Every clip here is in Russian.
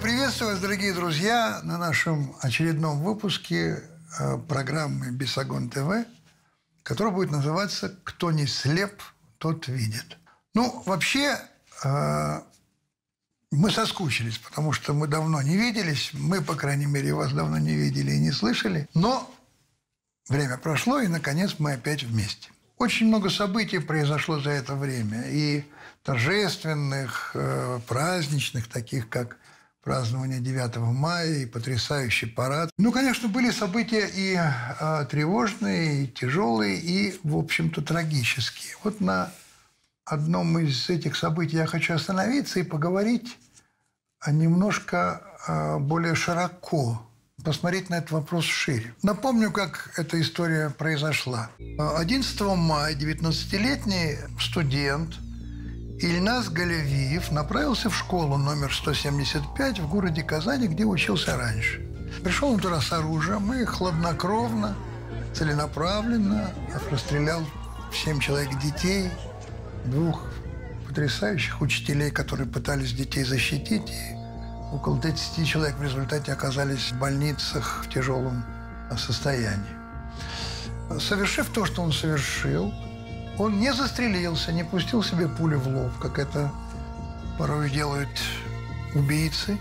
приветствую вас, дорогие друзья, на нашем очередном выпуске программы «Бесогон-ТВ», которая будет называться «Кто не слеп, тот видит». Ну, вообще, мы соскучились, потому что мы давно не виделись. Мы, по крайней мере, вас давно не видели и не слышали. Но время прошло, и, наконец, мы опять вместе. Очень много событий произошло за это время. И торжественных, праздничных, таких как празднование 9 мая и потрясающий парад. Ну, конечно, были события и тревожные, и тяжелые, и, в общем-то, трагические. Вот на одном из этих событий я хочу остановиться и поговорить немножко более широко, посмотреть на этот вопрос шире. Напомню, как эта история произошла. 11 мая 19-летний студент Ильнас Галявиев направился в школу номер 175 в городе Казани, где учился раньше. Пришел он туда с оружием и хладнокровно, целенаправленно расстрелял 7 человек детей, 2 потрясающих учителей, которые пытались детей защитить. И около 30 человек в результате оказались в больницах в тяжелом состоянии. Совершив то, что он совершил, он не застрелился, не пустил себе пулю в лоб, как это порой делают убийцы,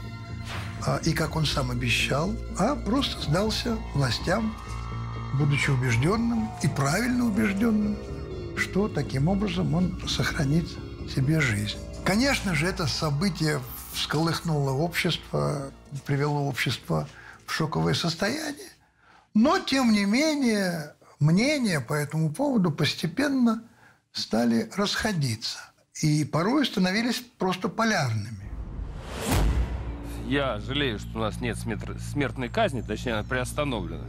и как он сам обещал, а просто сдался властям, будучи убежденным, и правильно убежденным, что таким образом он сохранит себе жизнь. Конечно же, это событие всколыхнуло общество, привело общество в шоковое состояние, но, тем не менее, мнения по этому поводу постепенно стали расходиться и порой становились просто полярными. Я жалею, что у нас нет смертной казни, точнее, она приостановлена.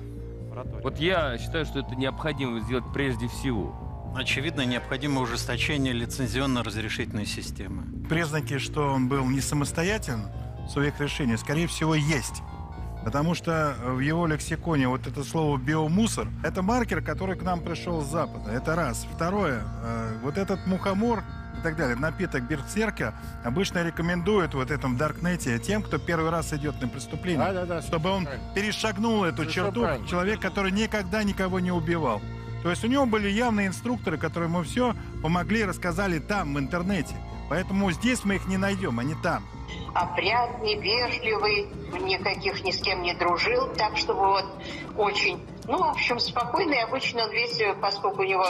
Вот я считаю, что это необходимо сделать прежде всего. Очевидно, необходимо ужесточение лицензионно-разрешительной системы. Признаки, что он был не самостоятелен в своих решениях, скорее всего, есть. Потому что в его лексиконе вот это слово «биомусор» — это маркер, который к нам пришел с Запада. Это раз. Второе. Вот этот мухомор и так далее, напиток берсерка, обычно рекомендуют вот этом даркнете тем, кто первый раз идет на преступление, чтобы он перешагнул эту черту, человек, который никогда никого не убивал. То есть у него были явные инструкторы, которые ему все помогли, рассказали там, в интернете. Поэтому здесь мы их не найдем, они там. Опрятный, вежливый, никаких ни с кем не дружил, так что вот очень, ну, в общем, спокойный. Обычно он весь, поскольку у него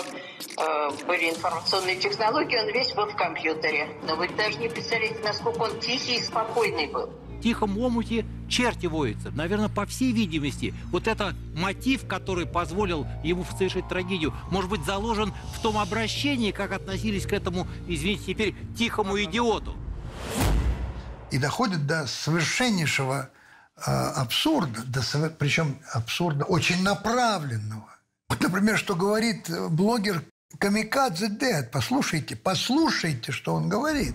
были информационные технологии, он весь был в компьютере. Но вы даже не представляете, насколько он тихий и спокойный был. В тихом омуте черти воются. Наверное, по всей видимости, вот это мотив, который позволил ему совершить трагедию, может быть, заложен в том обращении, как относились к этому, извините, теперь тихому идиоту. И доходит до совершеннейшего абсурда, причем абсурда очень направленного. Вот, например, что говорит блогер Камикадзе Дед. Послушайте, что он говорит.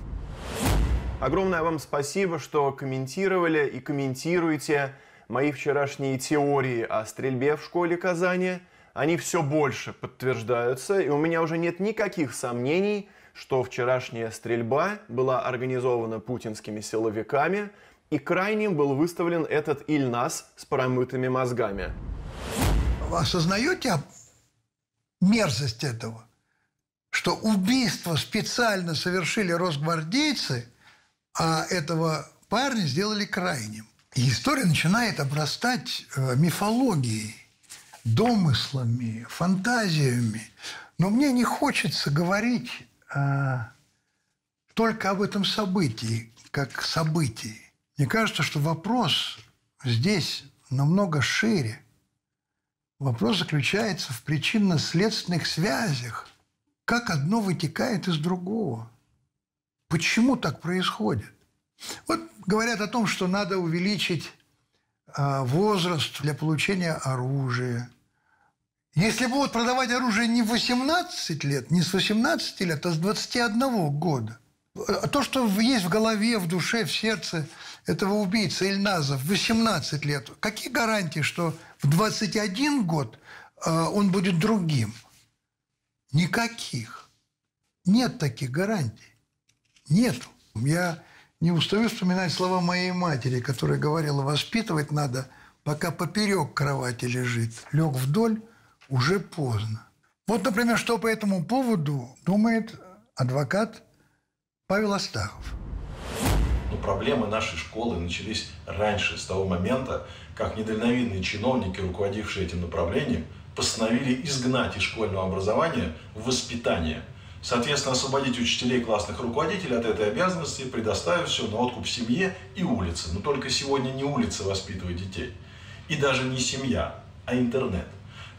Огромное вам спасибо, что комментировали и комментируете мои вчерашние теории о стрельбе в школе Казани. Они все больше подтверждаются, и у меня уже нет никаких сомнений, что вчерашняя стрельба была организована путинскими силовиками, и крайним был выставлен этот Ильнас с промытыми мозгами. Вы осознаете мерзость этого? Что убийство специально совершили росгвардейцы, а этого парня сделали крайним. И история начинает обрастать мифологией, домыслами, фантазиями. Но мне не хочется говорить только об этом событии, как событии. Мне кажется, что вопрос здесь намного шире. Вопрос заключается в причинно-следственных связях. Как одно вытекает из другого? Почему так происходит? Вот говорят о том, что надо увеличить возраст для получения оружия. Если будут продавать оружие не в 18 лет, не с 18 лет, а с 21 года. То, что есть в голове, в душе, в сердце этого убийцы Ильназа в 18 лет, какие гарантии, что в 21 год он будет другим? Никаких. Нет таких гарантий. Нету. Я не устаю вспоминать слова моей матери, которая говорила: воспитывать надо, пока поперек кровати лежит. Лег вдоль, уже поздно. Вот, например, что по этому поводу думает адвокат Павел Астахов. Но проблемы нашей школы начались раньше, с того момента, как недальновидные чиновники, руководившие этим направлением, постановили изгнать из школьного образования воспитание. Соответственно, освободить учителей и классных руководителей от этой обязанности, предоставив все на откуп семье и улице. Но только сегодня не улица воспитывает детей. И даже не семья, а интернет.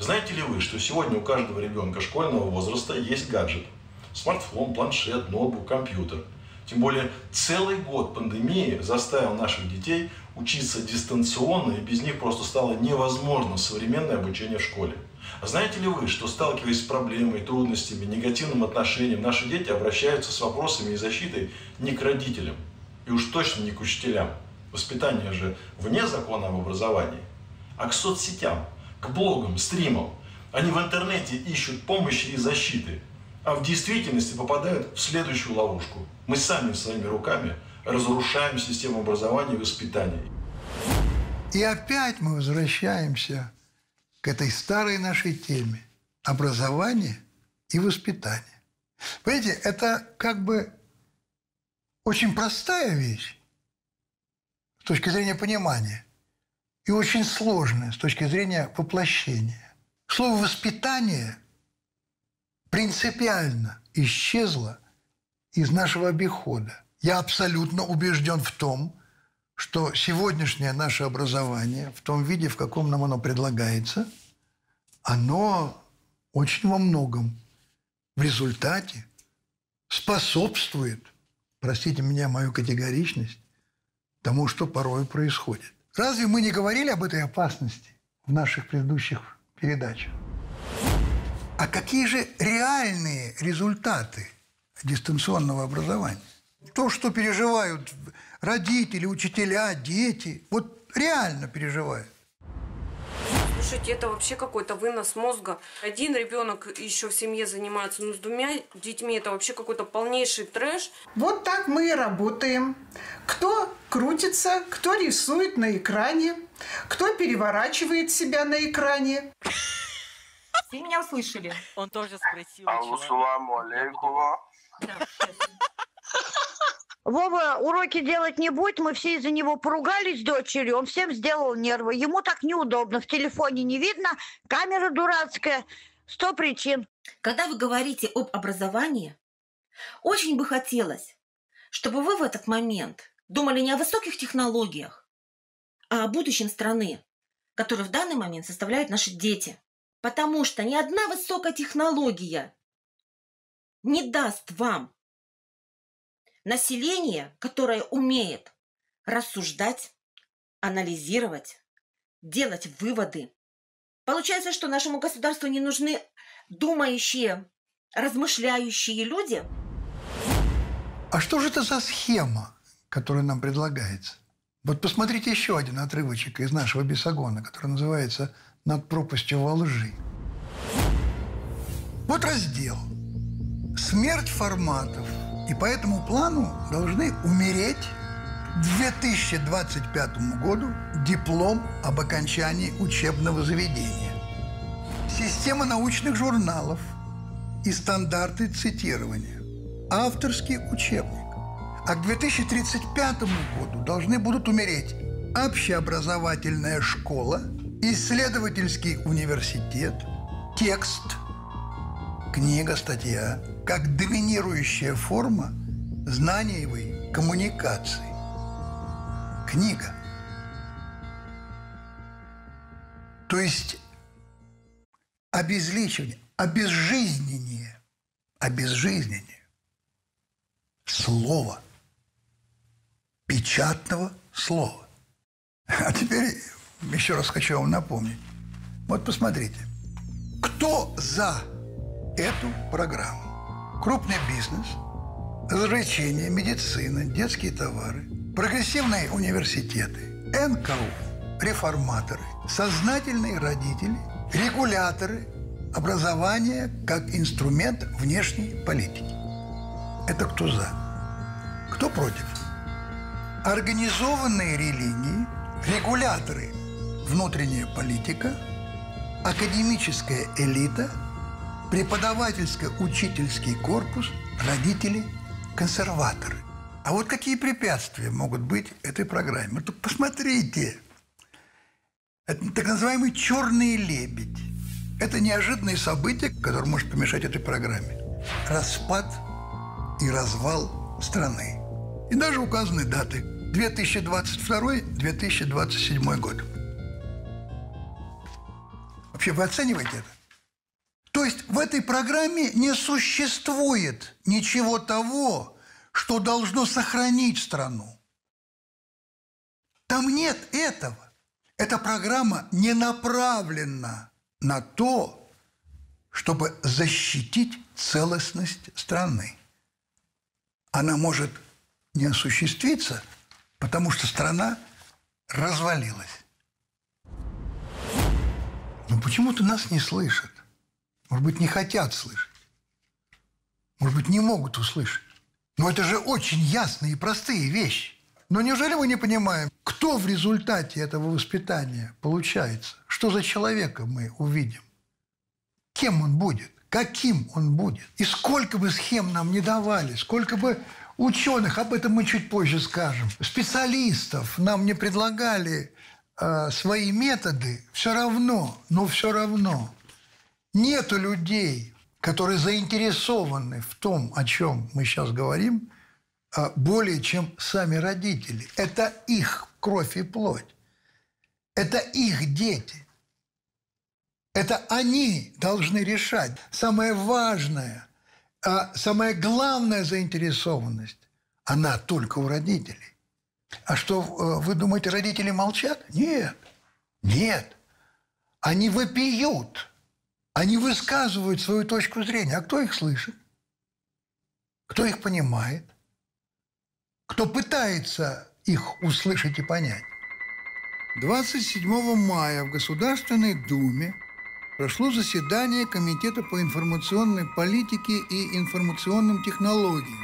Знаете ли вы, что сегодня у каждого ребенка школьного возраста есть гаджет? Смартфон, планшет, ноутбук, компьютер. Тем более, целый год пандемии заставил наших детей учиться дистанционно, и без них просто стало невозможно современное обучение в школе. А знаете ли вы, что, сталкиваясь с проблемой, трудностями, негативным отношением, наши дети обращаются с вопросами и защитой не к родителям, и уж точно не к учителям, воспитание же вне закона об образовании, а к соцсетям, к блогам, стримам. Они в интернете ищут помощи и защиты, а в действительности попадают в следующую ловушку. Мы сами своими руками разрушаем систему образования и воспитания. И опять мы возвращаемся к этой старой нашей теме – образование и воспитание. Понимаете, это как бы очень простая вещь с точки зрения понимания и очень сложная с точки зрения воплощения. Слово «воспитание» принципиально исчезла из нашего обихода. Я абсолютно убежден в том, что сегодняшнее наше образование, в том виде, в каком нам оно предлагается, оно очень во многом в результате способствует, простите меня, мою категоричность, тому, что порой происходит. Разве мы не говорили об этой опасности в наших предыдущих передачах? А какие же реальные результаты дистанционного образования? То, что переживают родители, учителя, дети, вот реально переживают. Слушайте, это вообще какой-то вынос мозга. Один ребенок еще в семье занимается, но с двумя детьми это вообще какой-то полнейший трэш. Вот так мы и работаем. Кто крутится, кто рисует на экране, кто переворачивает себя на экране. Вы меня услышали? Он тоже спросил. Алло, алейкум. Вова уроки делать не будет, мы все из-за него поругались с дочерью, он всем сделал нервы. Ему так неудобно, в телефоне не видно, камера дурацкая, 100 причин. Когда вы говорите об образовании, очень бы хотелось, чтобы вы в этот момент думали не о высоких технологиях, а о будущем страны, которую в данный момент составляют наши дети. Потому что ни одна высокая технология не даст вам население, которое умеет рассуждать, анализировать, делать выводы. Получается, что нашему государству не нужны думающие, размышляющие люди. А что же это за схема, которая нам предлагается? Вот посмотрите еще один отрывочек из нашего «Бесогона», который называется «Над пропастью во лжи». Вот раздел «Смерть форматов». И по этому плану должны умереть к 2025 году диплом об окончании учебного заведения, система научных журналов и стандарты цитирования, авторский учебник. А к 2035 году должны будут умереть общеобразовательная школа, исследовательский университет, текст, книга, статья, как доминирующая форма знаниевой коммуникации. Книга. То есть обезличивание, обезжизнение, обезжизнение слова, печатного слова. А теперь еще раз хочу вам напомнить. Вот посмотрите, кто за эту программу? Крупный бизнес, развлечения, медицина, детские товары, прогрессивные университеты, НКО, реформаторы, сознательные родители, регуляторы, образование как инструмент внешней политики. Это кто за? Кто против? организованные религии, регуляторы, внутренняя политика, академическая элита, преподавательско-учительский корпус, родители, консерваторы. А вот какие препятствия могут быть этой программе? Вот посмотрите. Это так называемый «черный лебедь». Это неожиданное событие, которое может помешать этой программе. Распад и развал страны. И даже указаны даты. 2022-2027 год. Вообще, вы оцениваете это? То есть в этой программе не существует ничего того, что должно сохранить страну. Там нет этого. Эта программа не направлена на то, чтобы защитить целостность страны. Она может не осуществиться, потому что страна развалилась. Но почему-то нас не слышат. Может быть, не хотят слышать. Может быть, не могут услышать. Но это же очень ясные и простые вещи. Но неужели мы не понимаем, кто в результате этого воспитания получается? Что за человека мы увидим? Кем он будет? Каким он будет? И сколько бы схем нам не давали, сколько бы ученых, об этом мы чуть позже скажем, специалистов нам не предлагали свои методы, все равно нету людей, которые заинтересованы в том, о чем мы сейчас говорим, более чем сами родители. Это их кровь и плоть. Это их дети. Это они должны решать. Самая важная, самая главная заинтересованность, она только у родителей. А что, вы думаете, родители молчат? Нет. Нет. Они вопиют. Они высказывают свою точку зрения. А кто их слышит? Кто их понимает? Кто пытается их услышать и понять? 27 мая в Государственной Думе прошло заседание Комитета по информационной политике и информационным технологиям.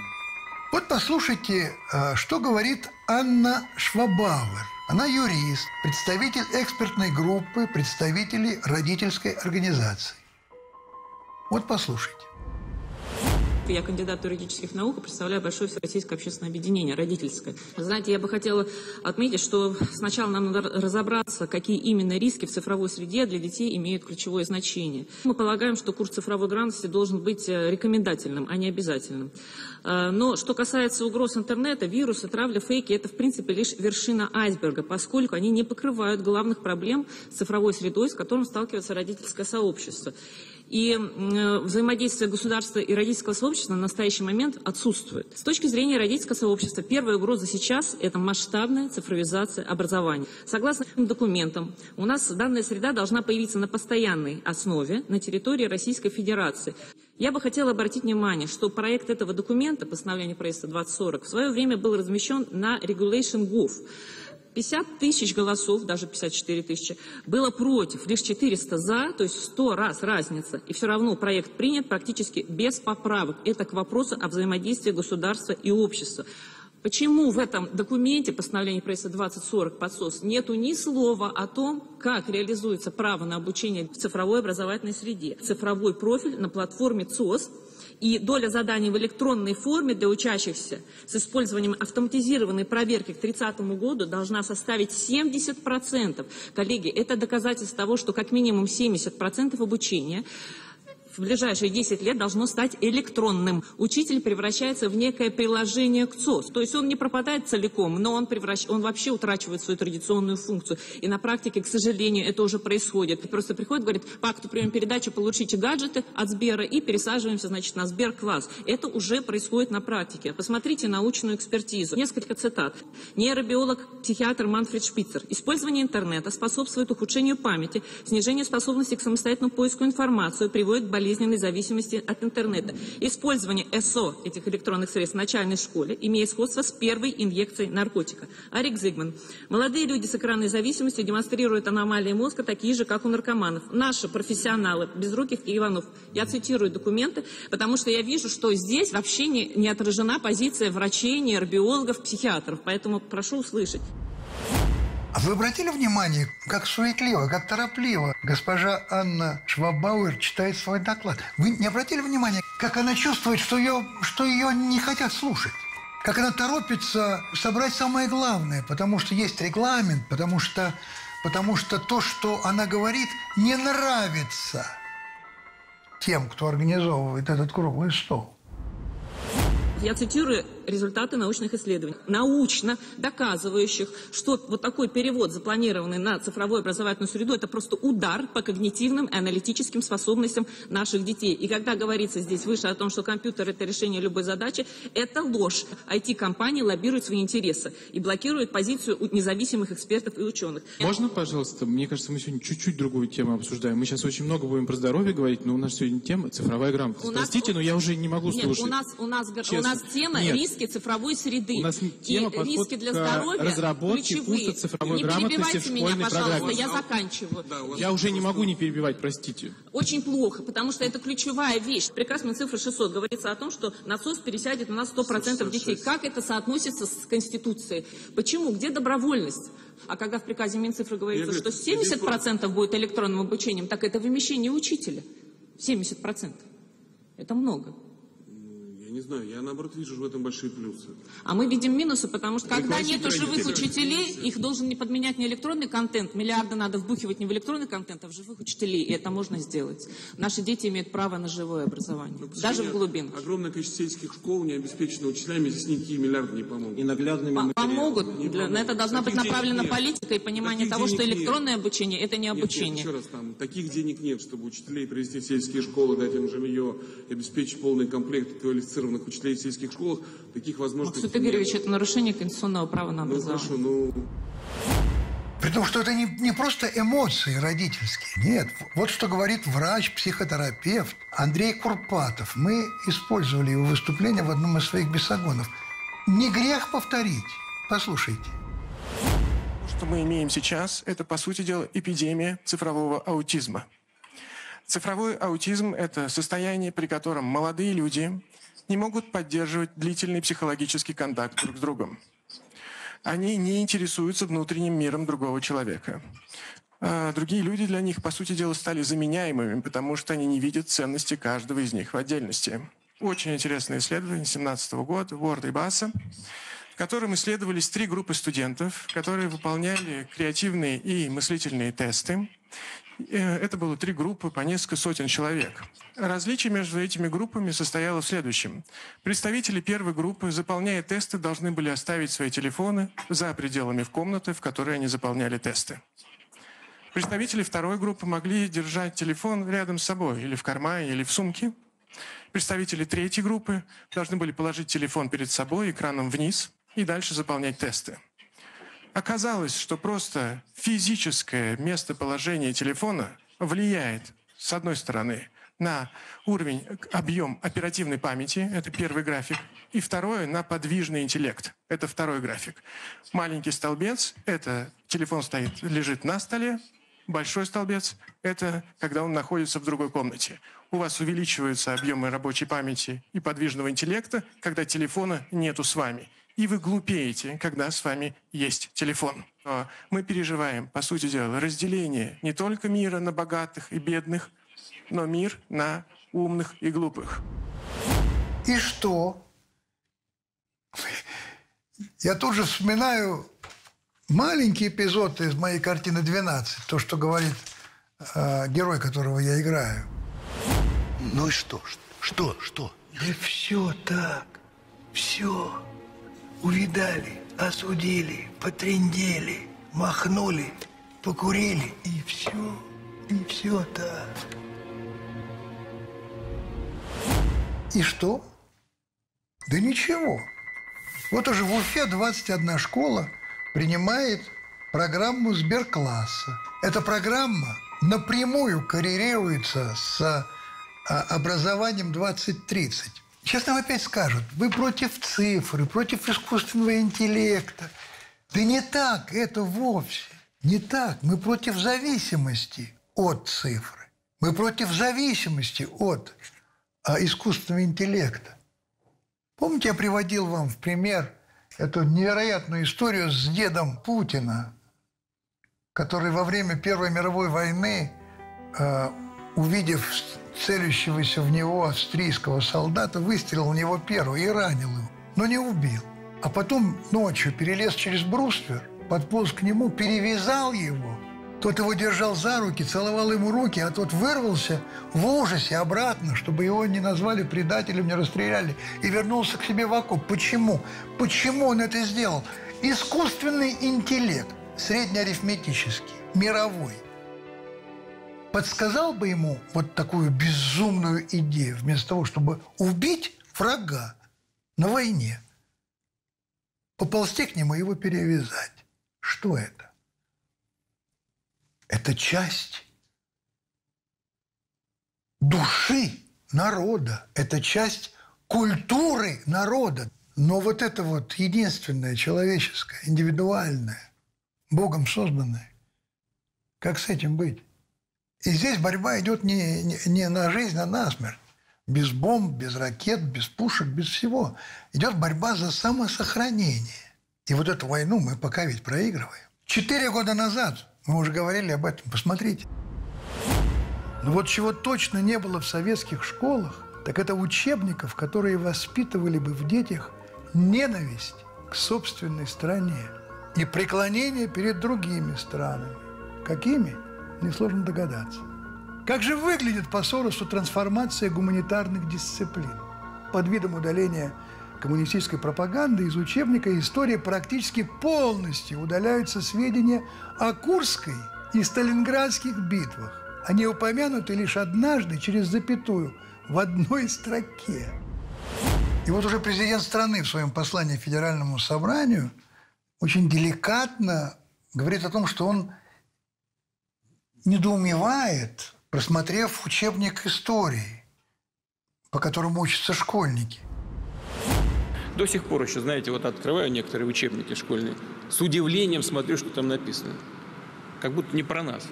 Вот послушайте, что говорит Анна Швабауэр. Она юрист, представитель экспертной группы представителей родительской организации. Вот послушайте. Я кандидат юридических наук и представляю большое всероссийское общественное объединение, родительское. Знаете, я бы хотела отметить, что сначала нам надо разобраться, какие именно риски в цифровой среде для детей имеют ключевое значение. Мы полагаем, что курс цифровой грамотности должен быть рекомендательным, а не обязательным. Но что касается угроз интернета, вирусы, травли, фейки, это в принципе лишь вершина айсберга, поскольку они не покрывают главных проблем с цифровой средой, с которым сталкивается родительское сообщество. И взаимодействие государства и родительского сообщества на настоящий момент отсутствует. С точки зрения родительского сообщества, первая угроза сейчас – это масштабная цифровизация образования. Согласно документам, у нас данная среда должна появиться на постоянной основе на территории Российской Федерации. Я бы хотела обратить внимание, что проект этого документа, постановление правительства 2040, в свое время был размещен на Regulation.gov. 50 тысяч голосов, даже 54 тысячи, было против, лишь 400 за, то есть в 100 раз разница. И все равно проект принят практически без поправок. Это к вопросу о взаимодействии государства и общества. Почему в этом документе, постановлении правительства 2040 ПАСОС, нету ни слова о том, как реализуется право на обучение в цифровой образовательной среде? Цифровой профиль на платформе ЦОС и доля заданий в электронной форме для учащихся с использованием автоматизированной проверки к 30 году должна составить 70%. Коллеги, это доказательство того, что как минимум 70% обучения в ближайшие 10 лет должно стать электронным. Учитель превращается в некое приложение к ЦОС. То есть он не пропадает целиком, но он вообще утрачивает свою традиционную функцию. И на практике, к сожалению, это уже происходит. Просто приходит, говорит, по акту приема-передачи получите гаджеты от Сбера и пересаживаемся, значит, на Сберкласс. Это уже происходит на практике. Посмотрите научную экспертизу. Несколько цитат. Нейробиолог-психиатр Манфред Шпицер. Использование интернета способствует ухудшению памяти, снижению способности к самостоятельному поиску информации, приводит к болезненной зависимости от интернета. Использование СО, этих электронных средств, в начальной школе имеет сходство с первой инъекцией наркотика. Арик Зигман. Молодые люди с экранной зависимостью демонстрируют аномалии мозга, такие же, как у наркоманов. Наши профессионалы, Безруких и Иванов. Я цитирую документы, потому что я вижу, что здесь вообще не отражена позиция врачей, нейробиологов, психиатров. Поэтому прошу услышать. А вы обратили внимание, как суетливо, как торопливо госпожа Анна Швабауэр читает свой доклад? Вы не обратили внимания, как она чувствует, что ее не хотят слушать? Как она торопится собрать самое главное, потому что есть регламент, потому что то, что она говорит, не нравится тем, кто организовывает этот круглый стол. Я цитирую результаты научных исследований, научно доказывающих, что вот такой перевод, запланированный на цифровую образовательную среду, это просто удар по когнитивным и аналитическим способностям наших детей. И когда говорится здесь выше о том, что компьютер – это решение любой задачи, это ложь. IT-компании лоббируют свои интересы и блокируют позицию независимых экспертов и ученых. Можно, пожалуйста? Мне кажется, мы сегодня чуть-чуть другую тему обсуждаем. Мы сейчас очень много будем про здоровье говорить, но у нас сегодня тема цифровая грамотность. Простите, но я уже не могу слушать. Нет, у нас тема риски цифровой среды. У нас тема, и риски для здоровья разработки курса цифровой грамотности в школьной программе. Не перебивайте меня, пожалуйста, я заканчиваю. Да, я уже не могу не перебивать, простите. Очень плохо, потому что это ключевая вещь. Прекрасная цифра 600 говорится о том, что на СОС пересядет у нас 100% детей. Как это соотносится с Конституцией? Почему? Где добровольность? А когда в приказе Минцифры говорится, что 70% будет электронным обучением, так это вымещение учителя. 70%. Это много. Не знаю, я наоборот вижу в этом большие плюсы. А мы видим минусы, потому что когда нет живых учителей, их должен не подменять не электронный контент. Миллиарды надо вбухивать не в электронный контент, а в живых учителей. И это можно сделать. Наши дети имеют право на живое образование. Даже в глубинах. Огромное количество сельских школ не обеспечено учителями. Здесь никакие миллиарды не помогут. И наглядными помогут. На это должна быть направлена политика и понимание того, что электронное обучение – это не обучение. Еще раз, там таких денег нет, чтобы учителей привести в сельские школы, дать им жилье, обеспечить полный комплект квалификации учителей в сельских школах, таких возможностей... Максут Игоревич, это нарушение конституционного права на образование. Ну, при том, что это не просто эмоции родительские. Нет, вот что говорит врач-психотерапевт Андрей Курпатов. Мы использовали его выступление в одном из своих бесогонов. Не грех повторить. Послушайте. То, что мы имеем сейчас, это, по сути дела, эпидемия цифрового аутизма. Цифровой аутизм – это состояние, при котором молодые люди не могут поддерживать длительный психологический контакт друг с другом. Они не интересуются внутренним миром другого человека. Другие люди для них, по сути дела, стали заменяемыми, потому что они не видят ценности каждого из них в отдельности. Очень интересное исследование 2017 года Ворда и Баса, в котором исследовались 3 группы студентов, которые выполняли креативные и мыслительные тесты. Это было 3 группы по несколько сотен человек. Различие между этими группами состояло в следующем. Представители первой группы, заполняя тесты, должны были оставить свои телефоны за пределами комнаты, в которой они заполняли тесты. Представители второй группы могли держать телефон рядом с собой, или в кармане, или в сумке. Представители третьей группы должны были положить телефон перед собой, экраном вниз, и дальше заполнять тесты. Оказалось, что просто физическое местоположение телефона влияет, с одной стороны, на уровень, объем оперативной памяти, это первый график, и второе, на подвижный интеллект, это второй график. Маленький столбец, это телефон стоит, лежит на столе, большой столбец, это когда он находится в другой комнате. У вас увеличиваются объемы рабочей памяти и подвижного интеллекта, когда телефона нету с вами. И вы глупеете, когда с вами есть телефон. Мы переживаем, по сути дела, разделение не только мира на богатых и бедных, но мир на умных и глупых. И что? Я тут же вспоминаю маленький эпизод из моей картины «12», то, что говорит герой, которого я играю. Ну и что? Что? Да все так. Все. Увидали, осудили, потрындели, махнули, покурили. И все так. И что? Да ничего. Вот уже в Уфе 21 школа принимает программу Сберкласса. Эта программа напрямую коррелируется с образованием 2030. Сейчас нам опять скажут, вы против цифры, против искусственного интеллекта. Да не так это вовсе. Не так. Мы против зависимости от цифры. Мы против зависимости от искусственного интеллекта. Помните, я приводил вам в пример эту невероятную историю с дедом Путина, который во время Первой мировой войны, увидев целящегося в него австрийского солдата, выстрелил в него первый и ранил его, но не убил. А потом ночью перелез через бруствер, подполз к нему, перевязал его. Тот его держал за руки, целовал ему руки, а тот вырвался в ужасе обратно, чтобы его не назвали предателем, не расстреляли, и вернулся к себе в окоп. Почему? Почему он это сделал? Искусственный интеллект, среднеарифметический, мировой, подсказал бы ему вот такую безумную идею, вместо того, чтобы убить врага на войне, поползти к нему и его перевязать. Что это? Это часть души народа, это часть культуры народа. Но вот это вот единственное человеческое, индивидуальное, Богом созданное, как с этим быть? И здесь борьба идет не на жизнь, а на смерть. Без бомб, без ракет, без пушек, без всего. Идет борьба за самосохранение. И вот эту войну мы пока ведь проигрываем. 4 года назад... Мы уже говорили об этом, посмотрите. Но вот чего точно не было в советских школах, так это учебников, которые воспитывали бы в детях ненависть к собственной стране и преклонение перед другими странами. Какими? Несложно догадаться. Как же выглядит по Соросу трансформация гуманитарных дисциплин? Под видом удаления коммунистической пропаганды из учебника истории практически полностью удаляются сведения о Курской и Сталинградских битвах. Они упомянуты лишь однажды через запятую в одной строке. И вот уже президент страны в своем послании Федеральному собранию очень деликатно говорит о том, что он недоумевает, просмотрев учебник истории, по которому учатся школьники. До сих пор еще, знаете, вот открываю некоторые учебники школьные, с удивлением смотрю, что там написано. Как будто не про нас.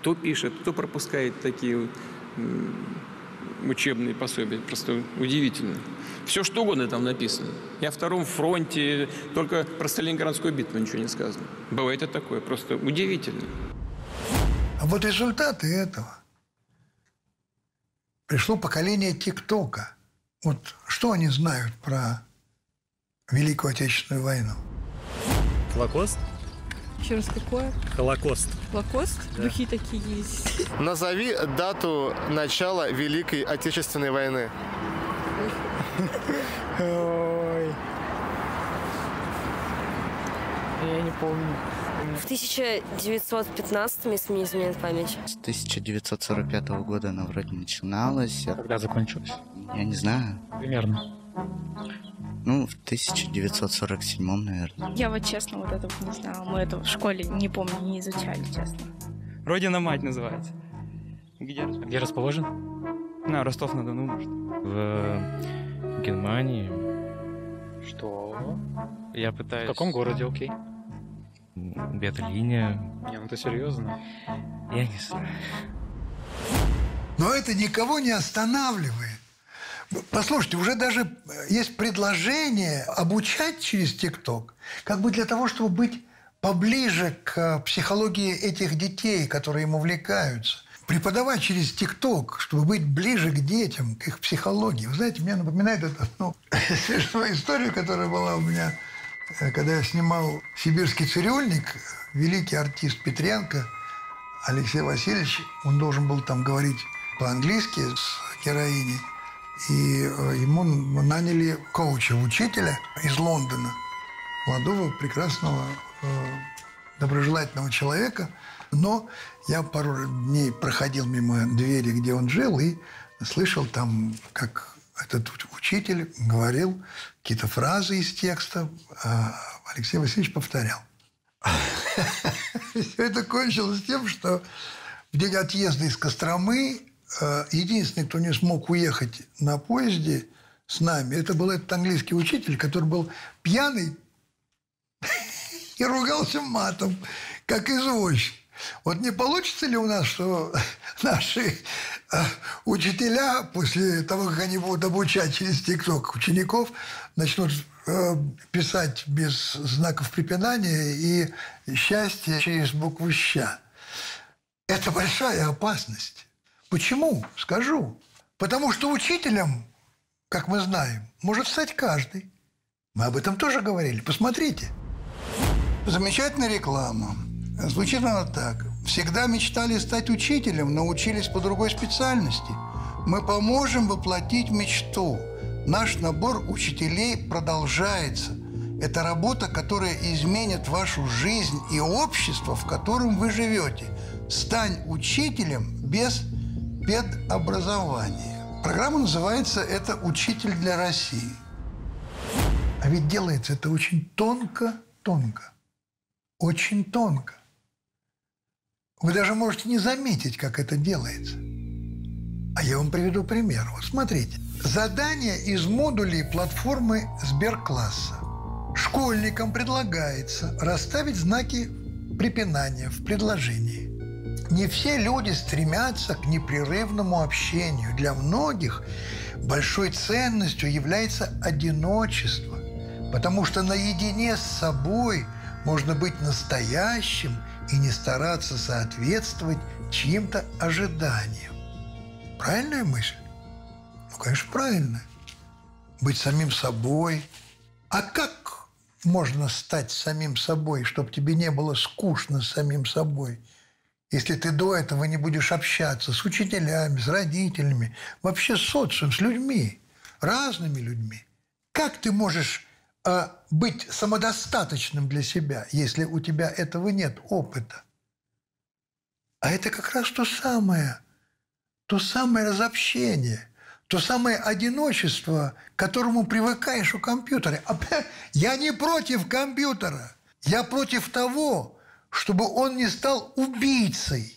Кто пишет, кто пропускает такие вот учебные пособия. Просто удивительно. Все что угодно там написано. И о Втором фронте, только про Сталинградскую битву ничего не сказано. Бывает и такое, просто удивительно. А вот результаты этого. Пришло поколение ТикТока. Вот что они знают про Великую Отечественную войну? Холокост? Еще раз, какое? Холокост. Холокост? Да. Духи такие есть. Назови дату начала Великой Отечественной войны. Ой. Я не помню. В 1915, если мне не изменяет память. С 1945 года она вроде начиналась. Когда закончилась? Я не знаю. Примерно. Ну, в 1947, наверное. Я вот честно вот этого не знала. Мы это в школе не помню, не изучали, честно. Родина-мать называется. Где расположен? На Ростов-на-Дону, может. В Германии. Что? Я пытаюсь... В каком городе, окей? Берлине. Не, ну ты серьезно? Я не знаю. Но это никого не останавливает. Послушайте, уже даже есть предложение обучать через ТикТок, как бы для того, чтобы быть поближе к психологии этих детей, которые им увлекаются. Преподавать через ТикТок, чтобы быть ближе к детям, к их психологии. Вы знаете, мне напоминает это, смешную историю, которая была у меня, когда я снимал «Сибирский цирюльник», великий артист Петренко Алексей Васильевич, он должен был там говорить по-английски с героиней, и ему наняли коуча, учителя из Лондона, молодого, прекрасного, доброжелательного человека. Но я пару дней проходил мимо двери, где он жил, и слышал там, как... Этот учитель говорил какие-то фразы из текста, а Алексей Васильевич повторял. Все это кончилось тем, что В день отъезда из Костромы единственный, кто не смог уехать на поезде с нами, это был этот английский учитель, который был пьяный и ругался матом, как извозчик. Вот не получится ли у нас, что наши учителя, после того, как они будут обучать через ТикТок учеников, начнут писать без знаков препинания и счастье через букву «ща». Это большая опасность. Почему? Скажу. Потому что учителем, как мы знаем, может стать каждый. Мы об этом тоже говорили. Посмотрите. Замечательная реклама. Звучит она так. Всегда мечтали стать учителем, но учились по другой специальности. Мы поможем воплотить мечту. Наш набор учителей продолжается. Это работа, которая изменит вашу жизнь и общество, в котором вы живете. Стань учителем без педобразования. Программа называется «Это учитель для России». А ведь делается это очень тонко. Очень тонко. Вы даже можете не заметить, как это делается. А я вам приведу пример. Вот смотрите. Задание из модулей платформы Сберкласса. Школьникам предлагается расставить знаки препинания в предложении. Не все люди стремятся к непрерывному общению. Для многих большой ценностью является одиночество, потому что наедине с собой можно быть настоящим и не стараться соответствовать чьим-то ожиданиям. Правильная мысль? Ну, конечно, правильно. Быть самим собой. А как можно стать самим собой, чтобы тебе не было скучно с самим собой, если ты до этого не будешь общаться с учителями, с родителями, вообще с социумом, с людьми, разными людьми? Как ты можешь быть самодостаточным для себя, если у тебя этого нет опыта? А это как раз то самое разобщение, то самое одиночество, к которому привыкаешь у компьютера. Я не против компьютера, я против того, чтобы он не стал убийцей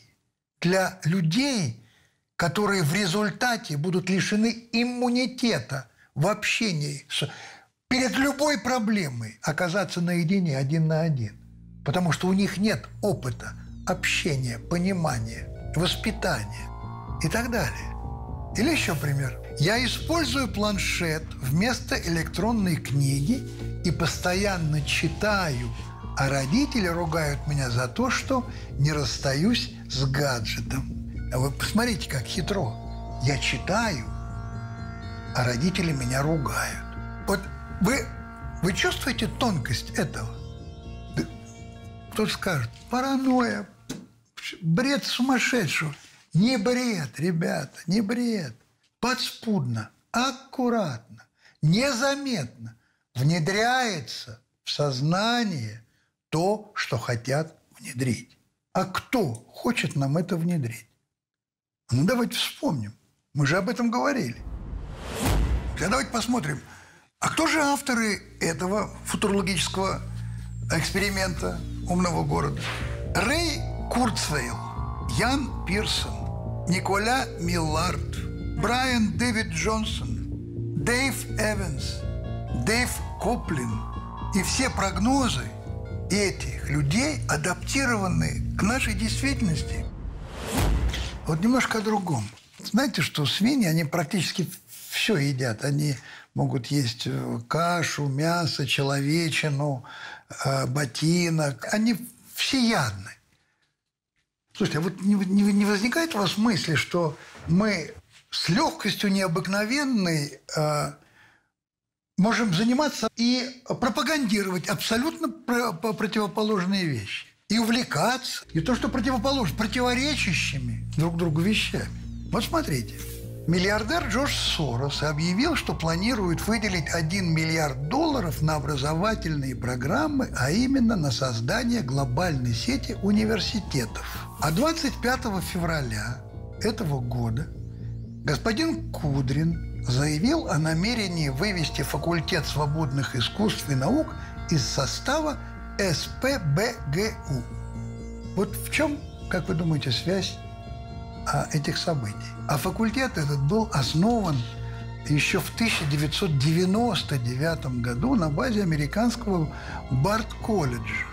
для людей, которые в результате будут лишены иммунитета в общении с... Перед любой проблемой оказаться наедине, один на один. Потому что у них нет опыта, общения, понимания, воспитания и так далее. Или еще пример. Я использую планшет вместо электронной книги и постоянно читаю, а родители ругают меня за то, что не расстаюсь с гаджетом. А вы посмотрите, как хитро. Я читаю, а родители меня ругают. Вот. Вы чувствуете тонкость этого? Кто-то скажет, паранойя, бред сумасшедшего. Не бред, ребята, не бред. Подспудно, аккуратно, незаметно внедряется в сознание то, что хотят внедрить. А кто хочет нам это внедрить? Ну, давайте вспомним. Мы же об этом говорили. Тогда давайте посмотрим. А кто же авторы этого футурологического эксперимента умного города? Рэй Курцвейл, Ян Пирсон, Николя Миллард, Брайан Дэвид Джонсон, Дэйв Эвенс, Дэйв Коплин. И все прогнозы этих людей адаптированы к нашей действительности. Вот немножко о другом. Знаете, что свиньи, они практически все едят. Они могут есть кашу, мясо, человечину, ботинок. Они всеядны. Слушайте, а вот не возникает у вас мысли, что мы с легкостью необыкновенной можем заниматься и пропагандировать абсолютно противоположные вещи? И увлекаться, и то, что противоположно, противоречащими друг другу вещами. Вот смотрите. Миллиардер Джордж Сорос объявил, что планирует выделить $1 миллиард на образовательные программы, а именно на создание глобальной сети университетов. А 25 февраля этого года господин Кудрин заявил о намерении вывести факультет свободных искусств и наук из состава СПбГУ. Вот в чем, как вы думаете, связь этих событий. А факультет этот был основан еще в 1999 году на базе американского Бард-колледжа,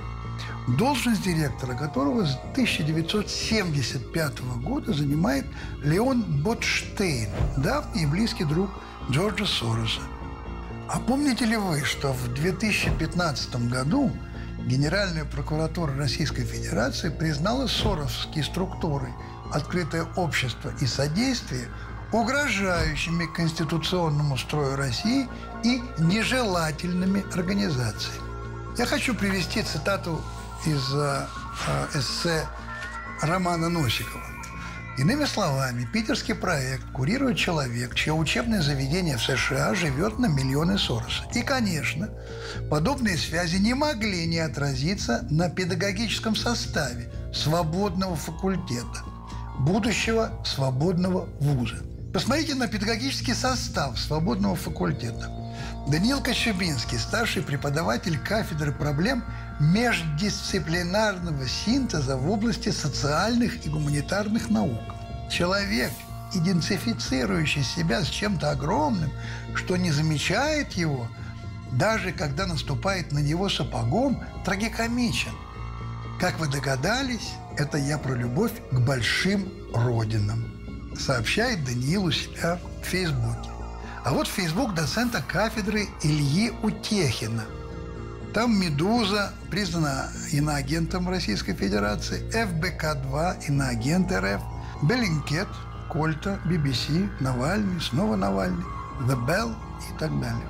должность директора которого с 1975 года занимает Леон Ботштейн, давний и близкий друг Джорджа Сороса. А помните ли вы, что в 2015 году Генеральная прокуратура Российской Федерации признала соросовские структуры «Открытое общество» и «Содействие» угрожающими конституционному строю России и нежелательными организациями? Я хочу привести цитату из эссе Романа Носикова. Иными словами, питерский проект курирует человек, чье учебное заведение в США живет на миллионы Сороса. И, конечно, подобные связи не могли не отразиться на педагогическом составе свободного факультета, будущего свободного вуза. Посмотрите на педагогический состав свободного факультета. Даниил Кочубинский, старший преподаватель кафедры проблем междисциплинарного синтеза в области социальных и гуманитарных наук. Человек, идентифицирующий себя с чем-то огромным, что не замечает его, даже когда наступает на него сапогом, трагикомичен. Как вы догадались, это я про любовь к большим родинам, сообщает Даниил у себя в Фейсбуке. А вот Фейсбук доцента кафедры Ильи Утехина. Там «Медуза» признана иноагентом Российской Федерации, «ФБК-2» – иноагент РФ, «Беллинкет», «Кольта», BBC, «Навальный», снова «Навальный», «The Bell» и так далее.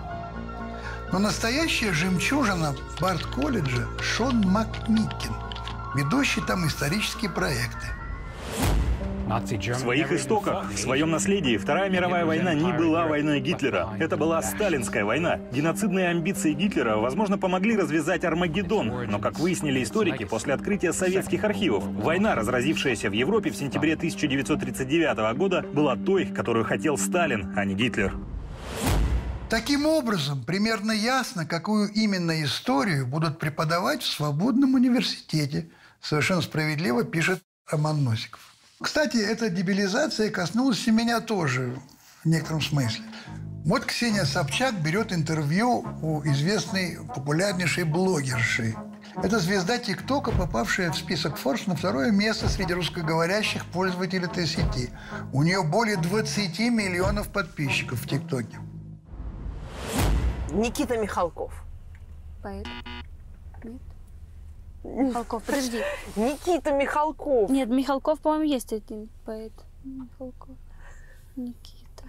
Но настоящая жемчужина Бард-колледжа – Шон Макмикин, ведущий там исторические проекты. В своих истоках, в своем наследии Вторая мировая война не была войной Гитлера. Это была сталинская война. Геноцидные амбиции Гитлера, возможно, помогли развязать Армагеддон. Но, как выяснили историки, после открытия советских архивов, война, разразившаяся в Европе в сентябре 1939 года, была той, которую хотел Сталин, а не Гитлер. Таким образом, примерно ясно, какую именно историю будут преподавать в свободном университете, совершенно справедливо пишет Роман Носиков. Кстати, эта дебилизация коснулась и меня тоже в некотором смысле. Вот Ксения Собчак берет интервью у известной популярнейшей блогерши. Это звезда ТикТока, попавшая в список Forbes на 2-е место среди русскоговорящих пользователей этой сети. У нее более 20 миллионов подписчиков в ТикТоке. Никита Михалков. Поэт. Нет. Михалков, подожди. Никита Михалков. Нет, Михалков, по-моему, есть один поэт. Михалков. Никита.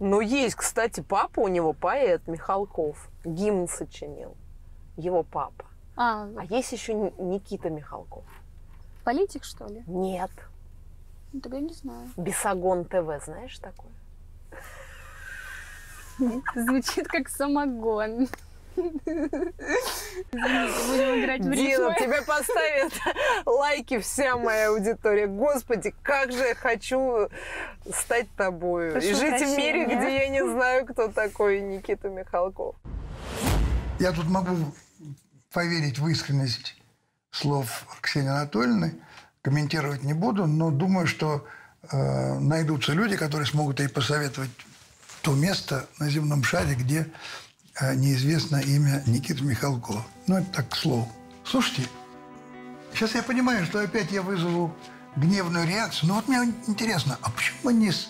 Ну, есть, кстати, папа у него поэт Михалков. Гимн сочинил. Его папа. А есть еще Никита Михалков. Политик, что ли? Нет. Ну, тогда я не знаю. Бесогон-ТВ, знаешь такое? Звучит как самогон. Будем играть в рифмы. Тебе поставят лайки вся моя аудитория. Господи, как же я хочу стать тобою. Прошу и жить прощения. В мире, где я не знаю, кто такой Никита Михалков. Я тут могу поверить в искренность слов Ксении Анатольевны. Комментировать не буду, но думаю, что найдутся люди, которые смогут ей посоветовать то место на земном шаре, где неизвестно имя Никиты Михалкова. Ну, это так, к слову. Слушайте, сейчас я понимаю, что опять я вызову гневную реакцию, но вот мне интересно, а почему мы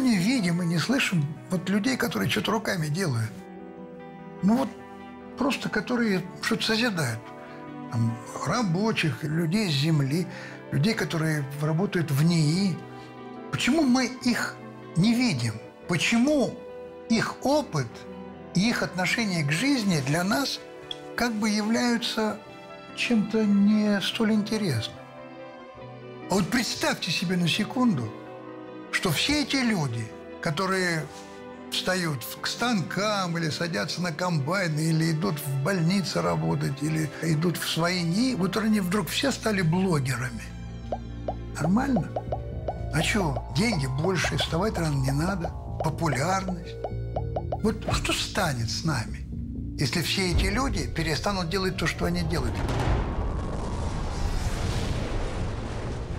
не видим и не слышим вот людей, которые что-то руками делают? Ну, вот просто, которые что-то созидают. Там, рабочих, людей с земли, людей, которые работают в НИИ. Почему мы их не видим? Почему их опыт и их отношение к жизни для нас как бы являются чем-то не столь интересным? А вот представьте себе на секунду, что все эти люди, которые встают к станкам или садятся на комбайны, или идут в больницы работать, или идут в свои НИИ, вот они вдруг все стали блогерами. Нормально? А чего? Деньги больше, вставать рано не надо, популярность. Вот что станет с нами, если все эти люди перестанут делать то, что они делают?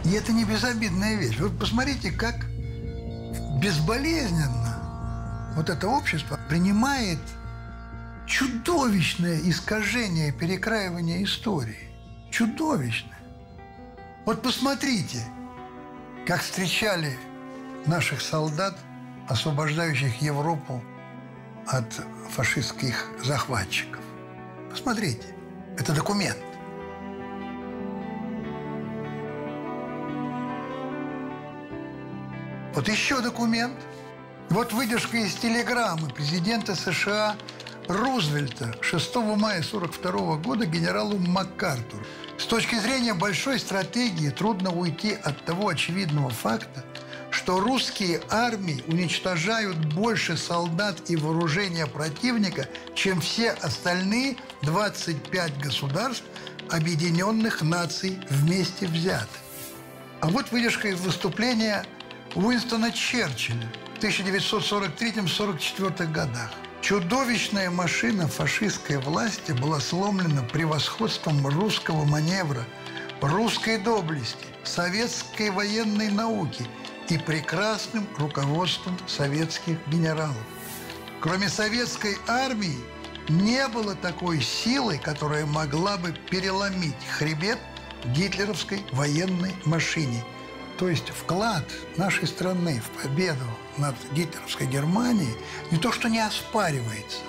И это не безобидная вещь. Вы посмотрите, как безболезненно вот это общество принимает чудовищное искажение, перекраивание истории. Чудовищное. Вот посмотрите, как встречали наших солдат, освобождающих Европу от фашистских захватчиков. Посмотрите, это документ. Вот еще документ. Вот выдержка из телеграммы президента США Рузвельта 6 мая 1942 года генералу МакАртуру. С точки зрения большой стратегии трудно уйти от того очевидного факта, что русские армии уничтожают больше солдат и вооружения противника, чем все остальные 25 государств Объединенных Наций вместе взятых. А вот выдержка из выступления Уинстона Черчилля в 1943-1944 годах. Чудовищная машина фашистской власти была сломлена превосходством русского маневра, русской доблести, советской военной науки и прекрасным руководством советских генералов. Кроме советской армии не было такой силы, которая могла бы переломить хребет гитлеровской военной машине. То есть вклад нашей страны в победу над гитлеровской Германией не то что не оспаривается,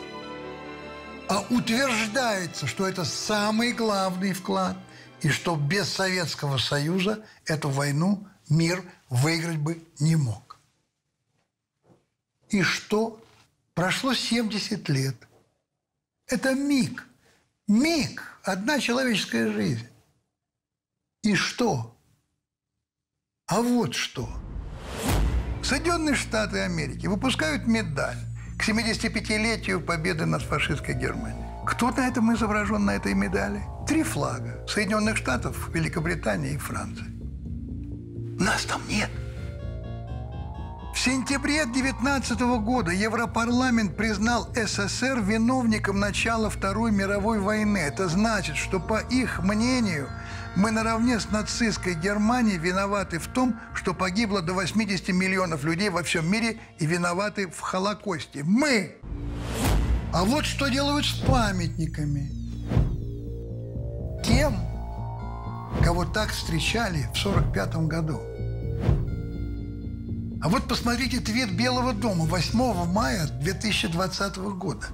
а утверждается, что это самый главный вклад, и что без Советского Союза эту войну мир выиграть бы не мог. И что? Прошло 70 лет. Это миг. Миг. Одна человеческая жизнь. И что? А вот что. Соединенные Штаты Америки выпускают медаль к 75-летию победы над фашистской Германией. Кто на этом изображен, на этой медали? Три флага. Соединенных Штатов, Великобритании и Франции. Нас там нет. В сентябре 19 года Европарламент признал СССР виновником начала Второй мировой войны. Это значит, что, по их мнению, мы наравне с нацистской Германией виноваты в том, что погибло до 80 миллионов людей во всем мире и виноваты в Холокосте. Мы! А вот что делают с памятниками. Тем, кого так встречали в 1945 году. А вот посмотрите твит Белого дома 8 мая 2020 года.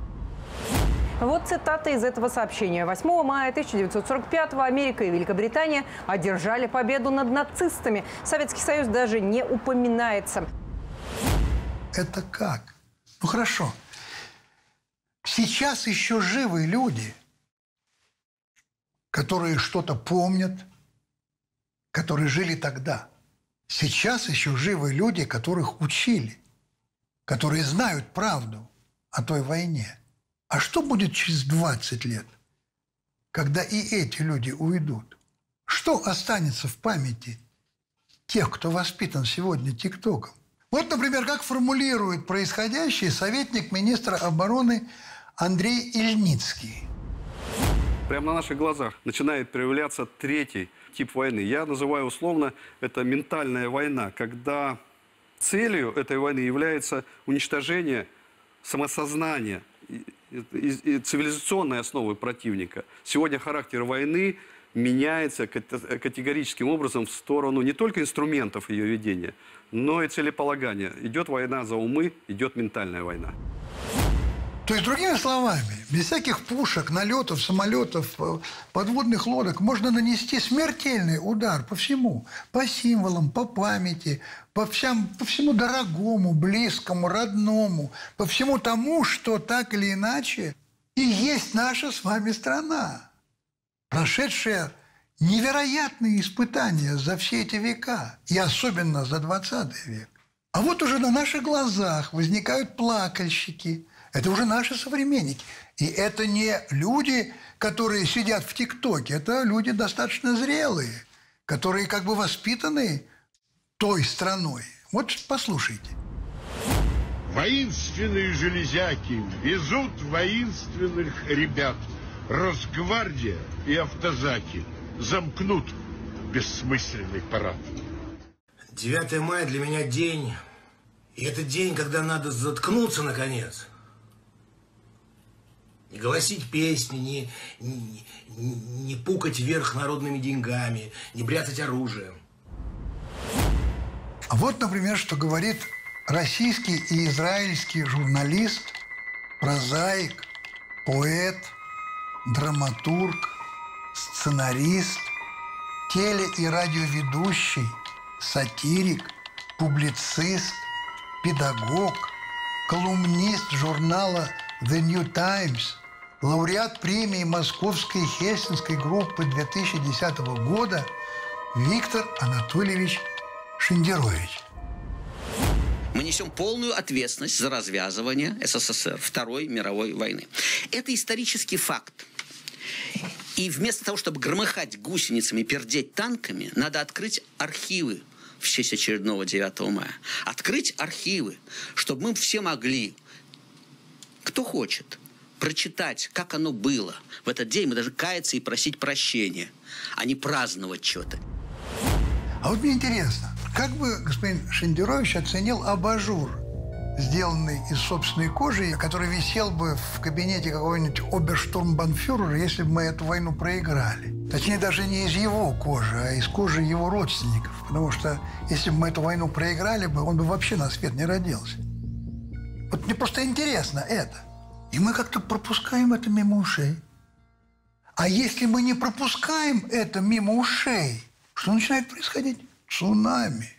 Вот цитата из этого сообщения. 8 мая 1945-го Америка и Великобритания одержали победу над нацистами. Советский Союз даже не упоминается. Это как? Ну хорошо. Сейчас еще живы люди, которые что-то помнят, которые жили тогда. Сейчас еще живы люди, которых учили, которые знают правду о той войне. А что будет через 20 лет, когда и эти люди уйдут? Что останется в памяти тех, кто воспитан сегодня ТикТоком? Вот, например, как формулирует происходящее советник министра обороны Андрей Ильницкий. Прямо на наших глазах начинает проявляться третий тип войны. Я называю условно это ментальная война, когда целью этой войны является уничтожение самосознания и цивилизационной основы противника. Сегодня характер войны меняется категорическим образом в сторону не только инструментов ее ведения, но и целеполагания. Идет война за умы, идет ментальная война. То есть, другими словами, без всяких пушек, налетов, самолетов, подводных лодок можно нанести смертельный удар по всему. По символам, по памяти, по всему дорогому, близкому, родному, по всему тому, что так или иначе и есть наша с вами страна, прошедшая невероятные испытания за все эти века, и особенно за 20 век. А вот уже на наших глазах возникают плакальщики. Это уже наши современники. И это не люди, которые сидят в ТикТоке. Это люди достаточно зрелые, которые как бы воспитаны той страной. Вот послушайте. Воинственные железяки везут воинственных ребят. Росгвардия и автозаки замкнут бессмысленный парад. 9 мая для меня день, и это день, когда надо заткнуться наконец. Не голосить песни, не пукать вверх народными деньгами, не бряцать оружием. А вот, например, что говорит российский и израильский журналист, прозаик, поэт, драматург, сценарист, теле- и радиоведущий, сатирик, публицист, педагог, колумнист журнала The New Times, лауреат премии Московской и Хельсинской группы 2010 года Виктор Анатольевич Шендерович. Мы несем полную ответственность за развязывание СССР, Второй мировой войны. Это исторический факт. И вместо того, чтобы громыхать гусеницами, пердеть танками, надо открыть архивы в честь очередного 9 мая. Открыть архивы, чтобы мы все могли... Кто хочет прочитать, как оно было. В этот день мы даже каяться и просить прощения, а не праздновать что-то. А вот мне интересно, как бы господин Шендерович оценил абажур, сделанный из собственной кожи, который висел бы в кабинете какого-нибудь оберштурмбанфюрера, если бы мы эту войну проиграли? Точнее, даже не из его кожи, а из кожи его родственников. Потому что если бы мы эту войну проиграли бы, он бы вообще на свет не родился. Вот мне просто интересно это. И мы как-то пропускаем это мимо ушей. А если мы не пропускаем это мимо ушей, что начинает происходить? Цунами.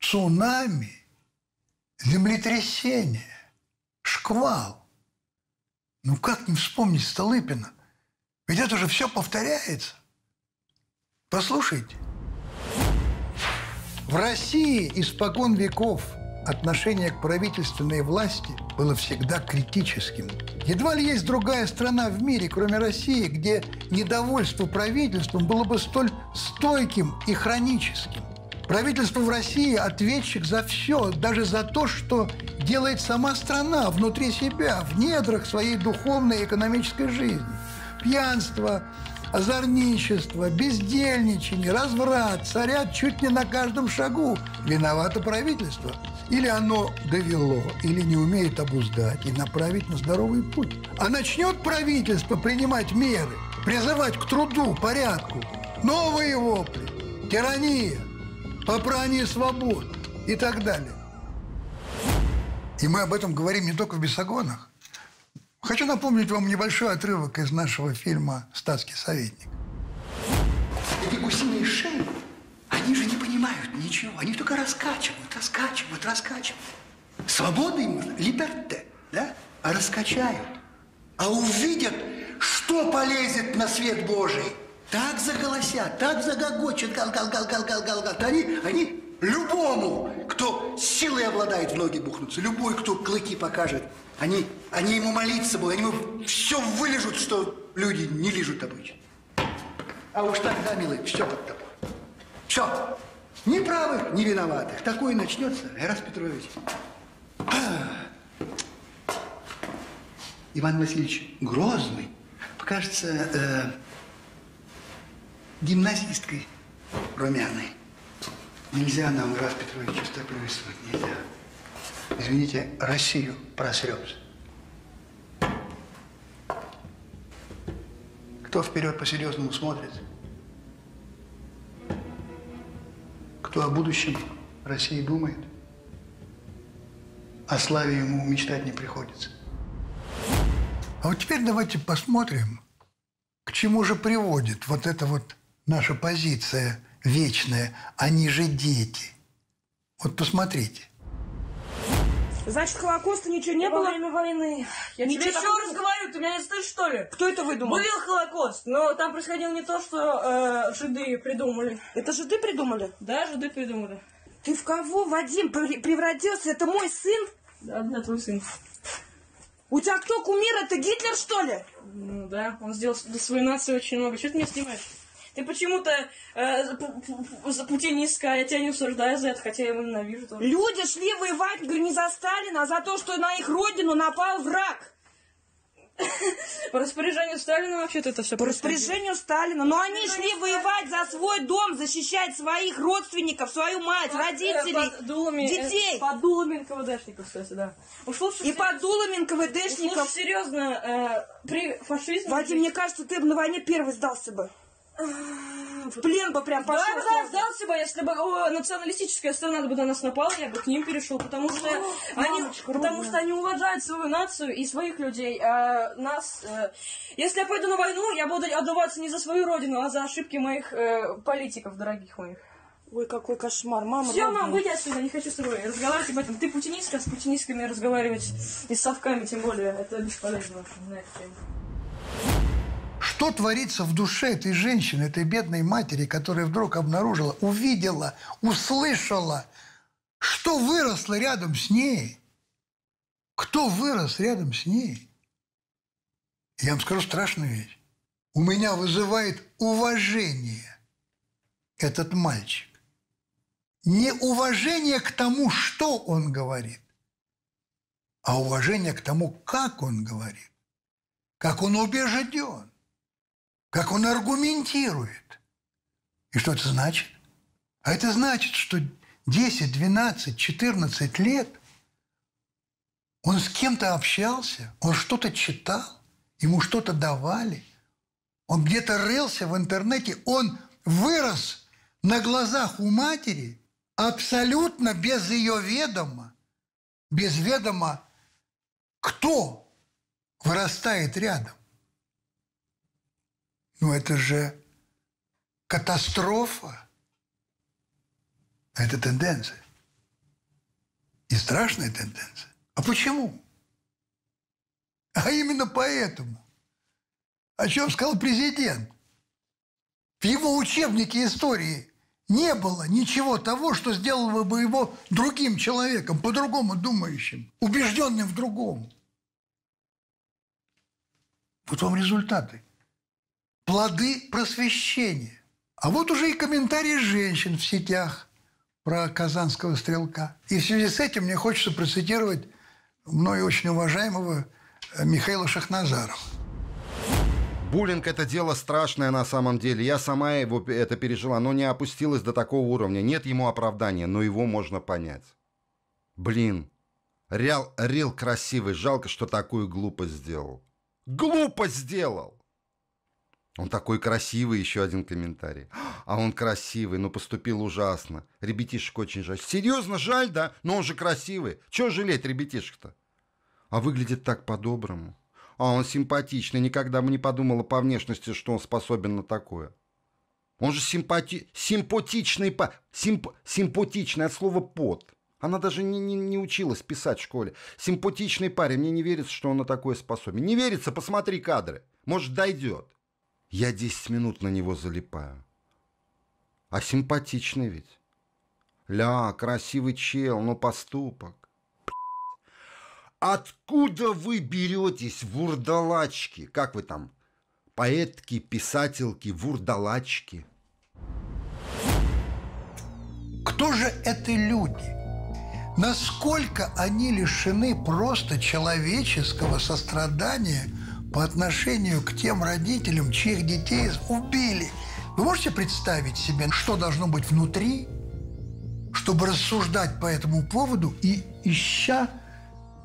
Цунами. Землетрясение. Шквал. Ну как не вспомнить Столыпина? Ведь это же все повторяется. Послушайте. В России испокон веков отношение к правительственной власти было всегда критическим. Едва ли есть другая страна в мире, кроме России, где недовольство правительством было бы столь стойким и хроническим. Правительство в России – ответчик за все, даже за то, что делает сама страна внутри себя, в недрах своей духовной и экономической жизни. Пьянство, озорничество, бездельничание, разврат царят чуть не на каждом шагу. Виновато правительство. Или оно довело, или не умеет обуздать и направить на здоровый путь. А начнет правительство принимать меры, призывать к труду, порядку, новые вопли, тирания, попрание свобод и так далее. И мы об этом говорим не только в «Бесогонах». Хочу напомнить вам небольшой отрывок из нашего фильма «Статский советник». Эти гусиные шеи, они же не понимают ничего. Они только раскачивают, раскачивают, раскачивают. Свобода им нужна, либерте, да? А раскачают, а увидят, что полезет на свет Божий. Так заголосят, так загогочат, гал-гал-гал-гал-гал-гал-гал. Они любому, кто силой обладает, в ноги бухнутся, любой, кто клыки покажет, они ему молиться будут, они ему все вылежут, что люди не лежат обычно. А уж тогда, милый, все под тобой. Все. Ни правых, ни виноватых. Такое начнется, Ирас Петрович. Иван Васильевич Грозный покажется гимназисткой румяной. Нельзя нам, Ирас Петрович, чистоплюйствовать, нельзя. Извините, Россию просрёмся. Кто вперед по-серьезному смотрит? Кто о будущем России думает? О славе ему мечтать не приходится. А вот теперь давайте посмотрим, к чему же приводит вот эта вот наша позиция вечная. Они же дети. Вот посмотрите. Значит, Холокоста ничего не было во время войны. Я тебе еще раз говорю, ты меня не слышишь, что ли? Кто это выдумал? Был Холокост, но там происходило не то, что жиды придумали. Это жиды придумали? Да, жиды придумали. Ты в кого, Вадим, превратился? Это мой сын? Да, твой сын. У тебя кто кумир? Это Гитлер, что ли? Ну да, он сделал для своей нации очень много. Чего ты меня снимаешь? Ты почему-то за путинистка, я тебя не усуждаю за это, хотя я его ненавижу тоже. Люди шли воевать, говорю, не за Сталина, а за то, что на их родину напал враг. По распоряжению Сталина вообще-то это все происходит. По распоряжению Сталина. Но они шли воевать за свой дом, защищать своих родственников, свою мать, родителей, детей. Под дулами НКВДшников, кстати, да. И под дулами НКВДшников. Серьезно, при фашизме... Вадим, мне кажется, ты бы на войне первый сдался бы. В плен бы прям пошел. Да, сдался бы, если бы националистическая страна бы на нас напала, я бы к ним перешел, потому что они уважают свою нацию и своих людей. А нас, если я пойду на войну, я буду отдуваться не за свою родину, а за ошибки моих политиков, дорогих моих. Ой, какой кошмар, мама. Все, мам, выйди отсюда, не хочу с тобой разговаривать об этом. Ты путинистка, с путинистками разговаривать и с совками, тем более, это бесполезно. Что творится в душе этой женщины, этой бедной матери, которая вдруг обнаружила, увидела, услышала, что выросло рядом с ней? Кто вырос рядом с ней? Я вам скажу страшную вещь. У меня вызывает уважение этот мальчик. Не уважение к тому, что он говорит, а уважение к тому, как он говорит, как он убежден. Как он аргументирует. И что это значит? А это значит, что 10, 12, 14 лет он с кем-то общался, он что-то читал, ему что-то давали, он где-то рылся в интернете, он вырос на глазах у матери абсолютно без ее ведома, без ведома, кто вырастает рядом. Ну, это же катастрофа. Это тенденция. И страшная тенденция. А почему? А именно поэтому. О чем сказал президент. В его учебнике истории не было ничего того, что сделало бы его другим человеком, по-другому думающим, убежденным в другом. Вот вам результаты. Плоды просвещения. А вот уже и комментарии женщин в сетях про казанского стрелка. И в связи с этим мне хочется процитировать мною очень уважаемого Михаила Шахназарова. Буллинг – это дело страшное на самом деле. Я сама его это пережила, но не опустилась до такого уровня. Нет ему оправдания, но его можно понять. Блин, Рил красивый, жалко, что такую глупость сделал. Глупость сделал! Он такой красивый, еще один комментарий. А он красивый, но поступил ужасно. Ребятишек очень жаль. Серьезно, жаль, да? Но он же красивый. Чего жалеть ребятишек-то? А выглядит так по-доброму. А он симпатичный. Никогда бы не подумала по внешности, что он способен на такое. Он же симпатичный от слова «пот». Она даже не училась писать в школе. Симпатичный парень. Мне не верится, что он на такое способен. Не верится? Посмотри кадры. Может, дойдет. Я 10 минут на него залипаю. А симпатичный ведь. Ля, красивый чел, но поступок. Откуда вы беретесь, вурдалачки? Как вы там? Поэтки, писательки, вурдалачки. Кто же это люди? Насколько они лишены просто человеческого сострадания по отношению к тем родителям, чьих детей убили. Вы можете представить себе, что должно быть внутри, чтобы рассуждать по этому поводу и ища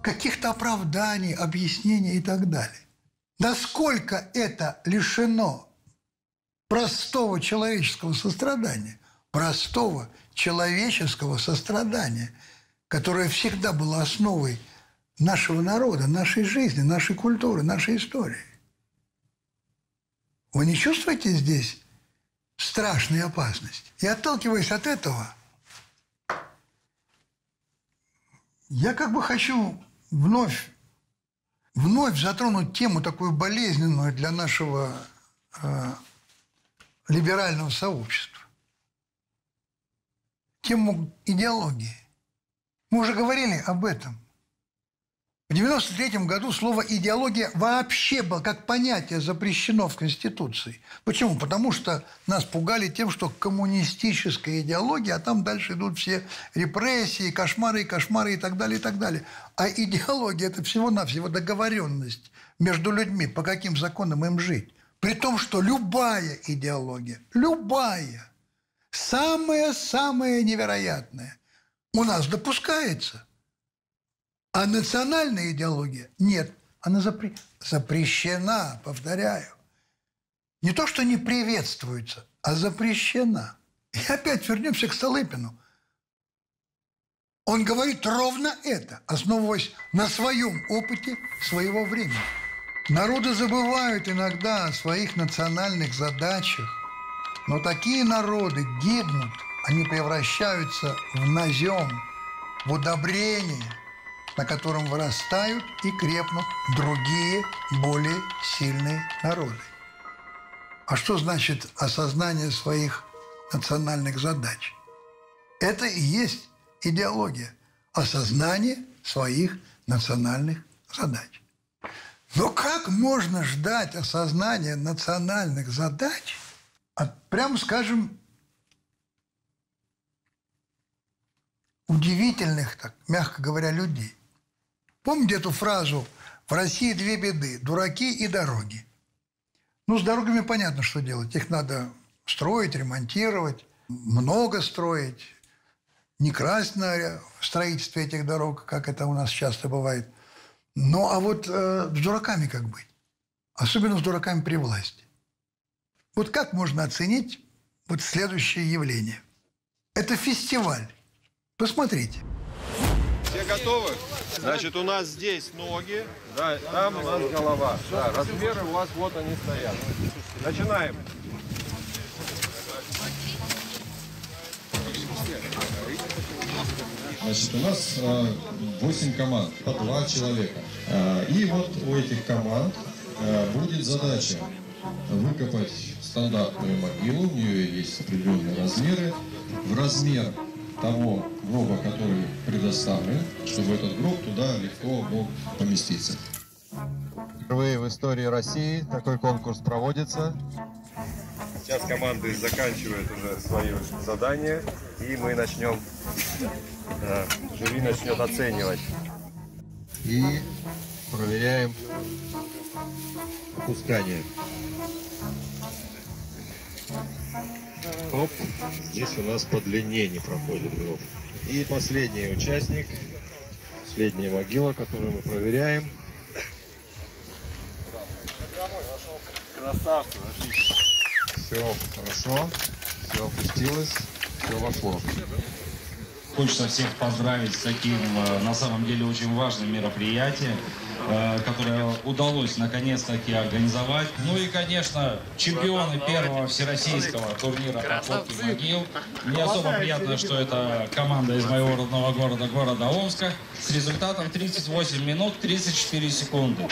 каких-то оправданий, объяснений и так далее? Насколько это лишено простого человеческого сострадания, которое всегда было основой нашего народа, нашей жизни, нашей культуры, нашей истории. Вы не чувствуете здесь страшной опасности? И отталкиваясь от этого, я как бы хочу вновь затронуть тему такую болезненную для нашего либерального сообщества. Тему идеологии. Мы уже говорили об этом. 1993 году слово «идеология» вообще было как понятие запрещено в Конституции. Почему? Потому что нас пугали тем, что коммунистическая идеология, а там дальше идут все репрессии, кошмары и так далее, и так далее. А идеология – это всего-навсего договоренность между людьми, по каким законам им жить. При том, что любая идеология, любая, самая-самая невероятная у нас допускается. А национальная идеология нет. Она запрещена, повторяю. Не то, что не приветствуется, а запрещена. И опять вернемся к Столыпину. Он говорит ровно это, основываясь на своем опыте своего времени. Народы забывают иногда о своих национальных задачах, но такие народы гибнут, они превращаются в назем, в удобрение, на котором вырастают и крепнут другие, более сильные народы. А что значит осознание своих национальных задач? Это и есть идеология – осознание своих национальных задач. Но как можно ждать осознания национальных задач от, прямо скажем, удивительных, так мягко говоря, людей? Помните эту фразу «В России две беды – дураки и дороги». Ну, с дорогами понятно, что делать. Их надо строить, ремонтировать, много строить. Не красть на строительстве этих дорог, как это у нас часто бывает. Ну, а вот с дураками как быть? Особенно с дураками при власти. Вот как можно оценить вот следующее явление? Это фестиваль. Посмотрите. Все готовы? Значит, у нас здесь ноги, да, там у нас голова. Да, размеры у вас вот они стоят. Начинаем. Значит, у нас 8 команд, по 2 человека. И вот у этих команд будет задача выкопать стандартную могилу. У нее есть определенные размеры. В размер того гроба, который предоставлен, чтобы этот гроб туда легко мог поместиться. Впервые в истории России такой конкурс проводится. Сейчас команды заканчивают уже свои задания, и мы начнем, жюри начнет оценивать. И проверяем опускание. Оп. Здесь у нас по длине не проходит гроб. И последний участник, последняя могила, которую мы проверяем. Красавцы, все хорошо, все опустилось, все вошло. Хочется всех поздравить с таким, на самом деле, очень важным мероприятием, которое удалось наконец-таки организовать. Ну и, конечно, чемпионы первого всероссийского турнира «Покопки могил». Мне особо приятно, что это команда из моего родного города, города Омска, с результатом 38 минут 34 секунды.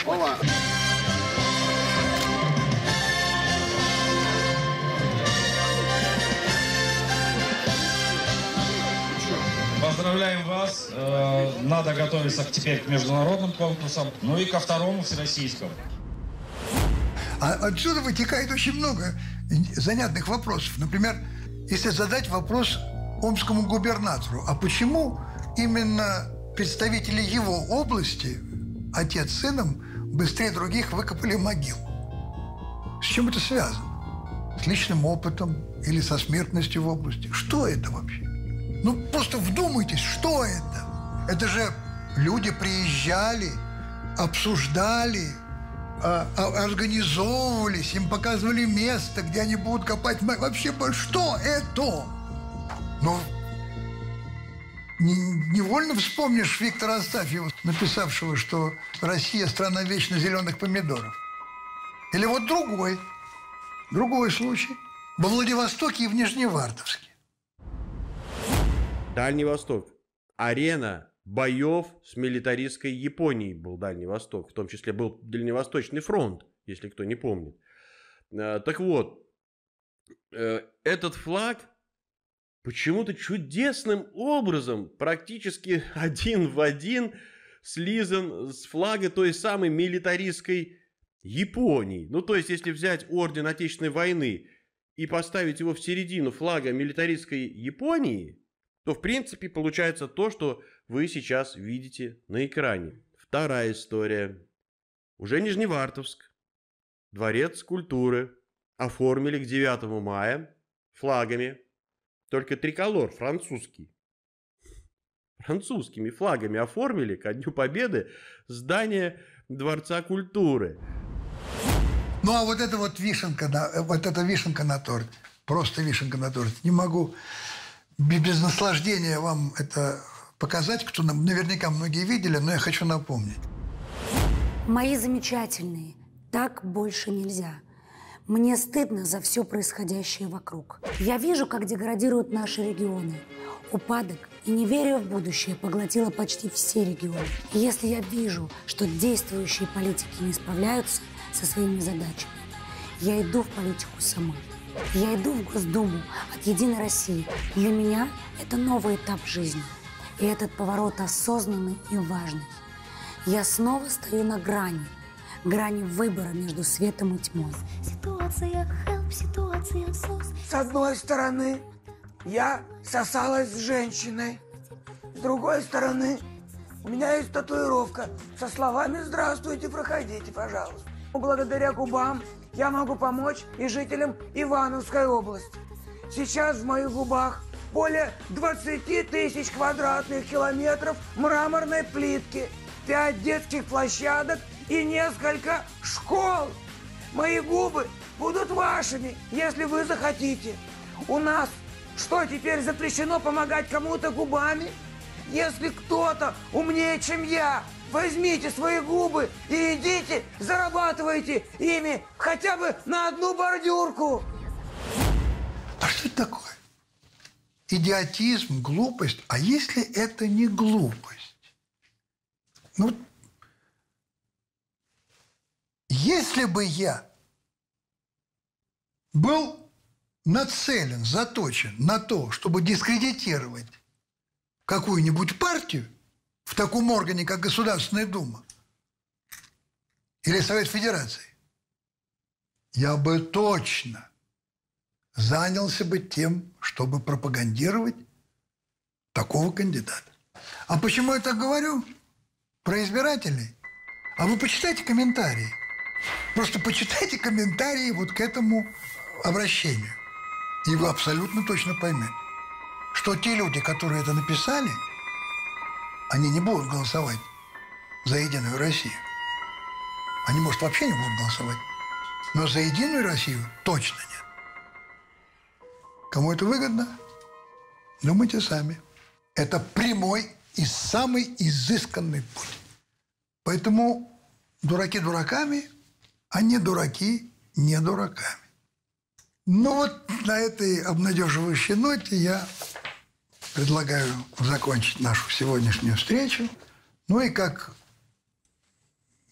Поздравляем вас. Надо готовиться теперь к международным конкурсам, ну и ко второму всероссийскому. А отсюда вытекает очень много занятных вопросов. Например, если задать вопрос омскому губернатору, а почему именно представители его области, отец с сыном, быстрее других выкопали могил? С чем это связано? С личным опытом или со смертностью в области? Что это вообще? Ну, просто вдумайтесь, что это? Это же люди приезжали, обсуждали, организовывались, им показывали место, где они будут копать. Вообще, что это? Ну, невольно вспомнишь Виктора Астафьева, написавшего, что Россия – страна вечно зеленых помидоров. Или вот другой случай. Во Владивостоке и в Нижневартовске. Дальний Восток. Арена боев с милитаристской Японией был Дальний Восток. В том числе был Дальневосточный фронт, если кто не помнит. Так вот, этот флаг почему-то чудесным образом практически один в один слизан с флага той самой милитаристской Японии. Ну, то есть, если взять орден Отечественной войны и поставить его в середину флага милитаристской Японии, то, в принципе, получается то, что вы сейчас видите на экране. Вторая история. Уже Нижневартовск. Дворец культуры оформили к 9 мая флагами. Только триколор французский. Французскими флагами оформили ко Дню Победы здание Дворца культуры. Ну, а вот это вот вишенка, вот эта вишенка на торт. Просто вишенка на торт. Не могу без наслаждения вам это показать, кто наверняка многие видели, но я хочу напомнить. Мои замечательные, так больше нельзя. Мне стыдно за все происходящее вокруг. Я вижу, как деградируют наши регионы. Упадок и неверие в будущее поглотило почти все регионы. И если я вижу, что действующие политики не справляются со своими задачами, я иду в политику сама. Я иду в Госдуму от «Единой России». Для меня это новый этап жизни. И этот поворот осознанный и важный. Я снова стою на грани. Грани выбора между светом и тьмой. С одной стороны, я сосалась с женщиной. С другой стороны, у меня есть татуировка со словами «Здравствуйте, проходите, пожалуйста». Благодаря губам я могу помочь и жителям Ивановской области. Сейчас в моих губах более 20 тысяч квадратных километров мраморной плитки, 5 детских площадок и несколько школ. Мои губы будут вашими, если вы захотите. У нас что, теперь запрещено помогать кому-то губами? Если кто-то умнее, чем я, возьмите свои губы и идите, зарабатывайте ими хотя бы на одну бордюрку. А что это такое? Идиотизм, глупость. А если это не глупость? Ну, если бы я был нацелен, заточен на то, чтобы дискредитировать какую-нибудь партию в таком органе, как Государственная Дума или Совет Федерации, я бы точно занялся бы тем, чтобы пропагандировать такого кандидата. А почему я так говорю про избирателей? А вы почитайте комментарии. Просто почитайте комментарии вот к этому обращению. И вы абсолютно точно поймете, что те люди, которые это написали, они не будут голосовать за «Единую Россию». Они, может, вообще не будут голосовать. Но за «Единую Россию» точно нет. Кому это выгодно? Думайте сами. Это прямой и самый изысканный путь. Поэтому дураки дураками, а не дураки не дураками. Ну вот на этой обнадеживающей ноте я предлагаю закончить нашу сегодняшнюю встречу. Ну и как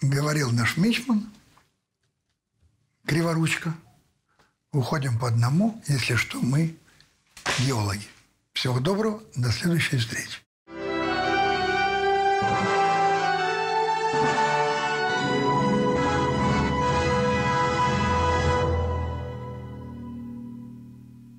говорил наш мичман, криворучка, уходим по одному, если что, мы геологи. Всего доброго, до следующей встречи.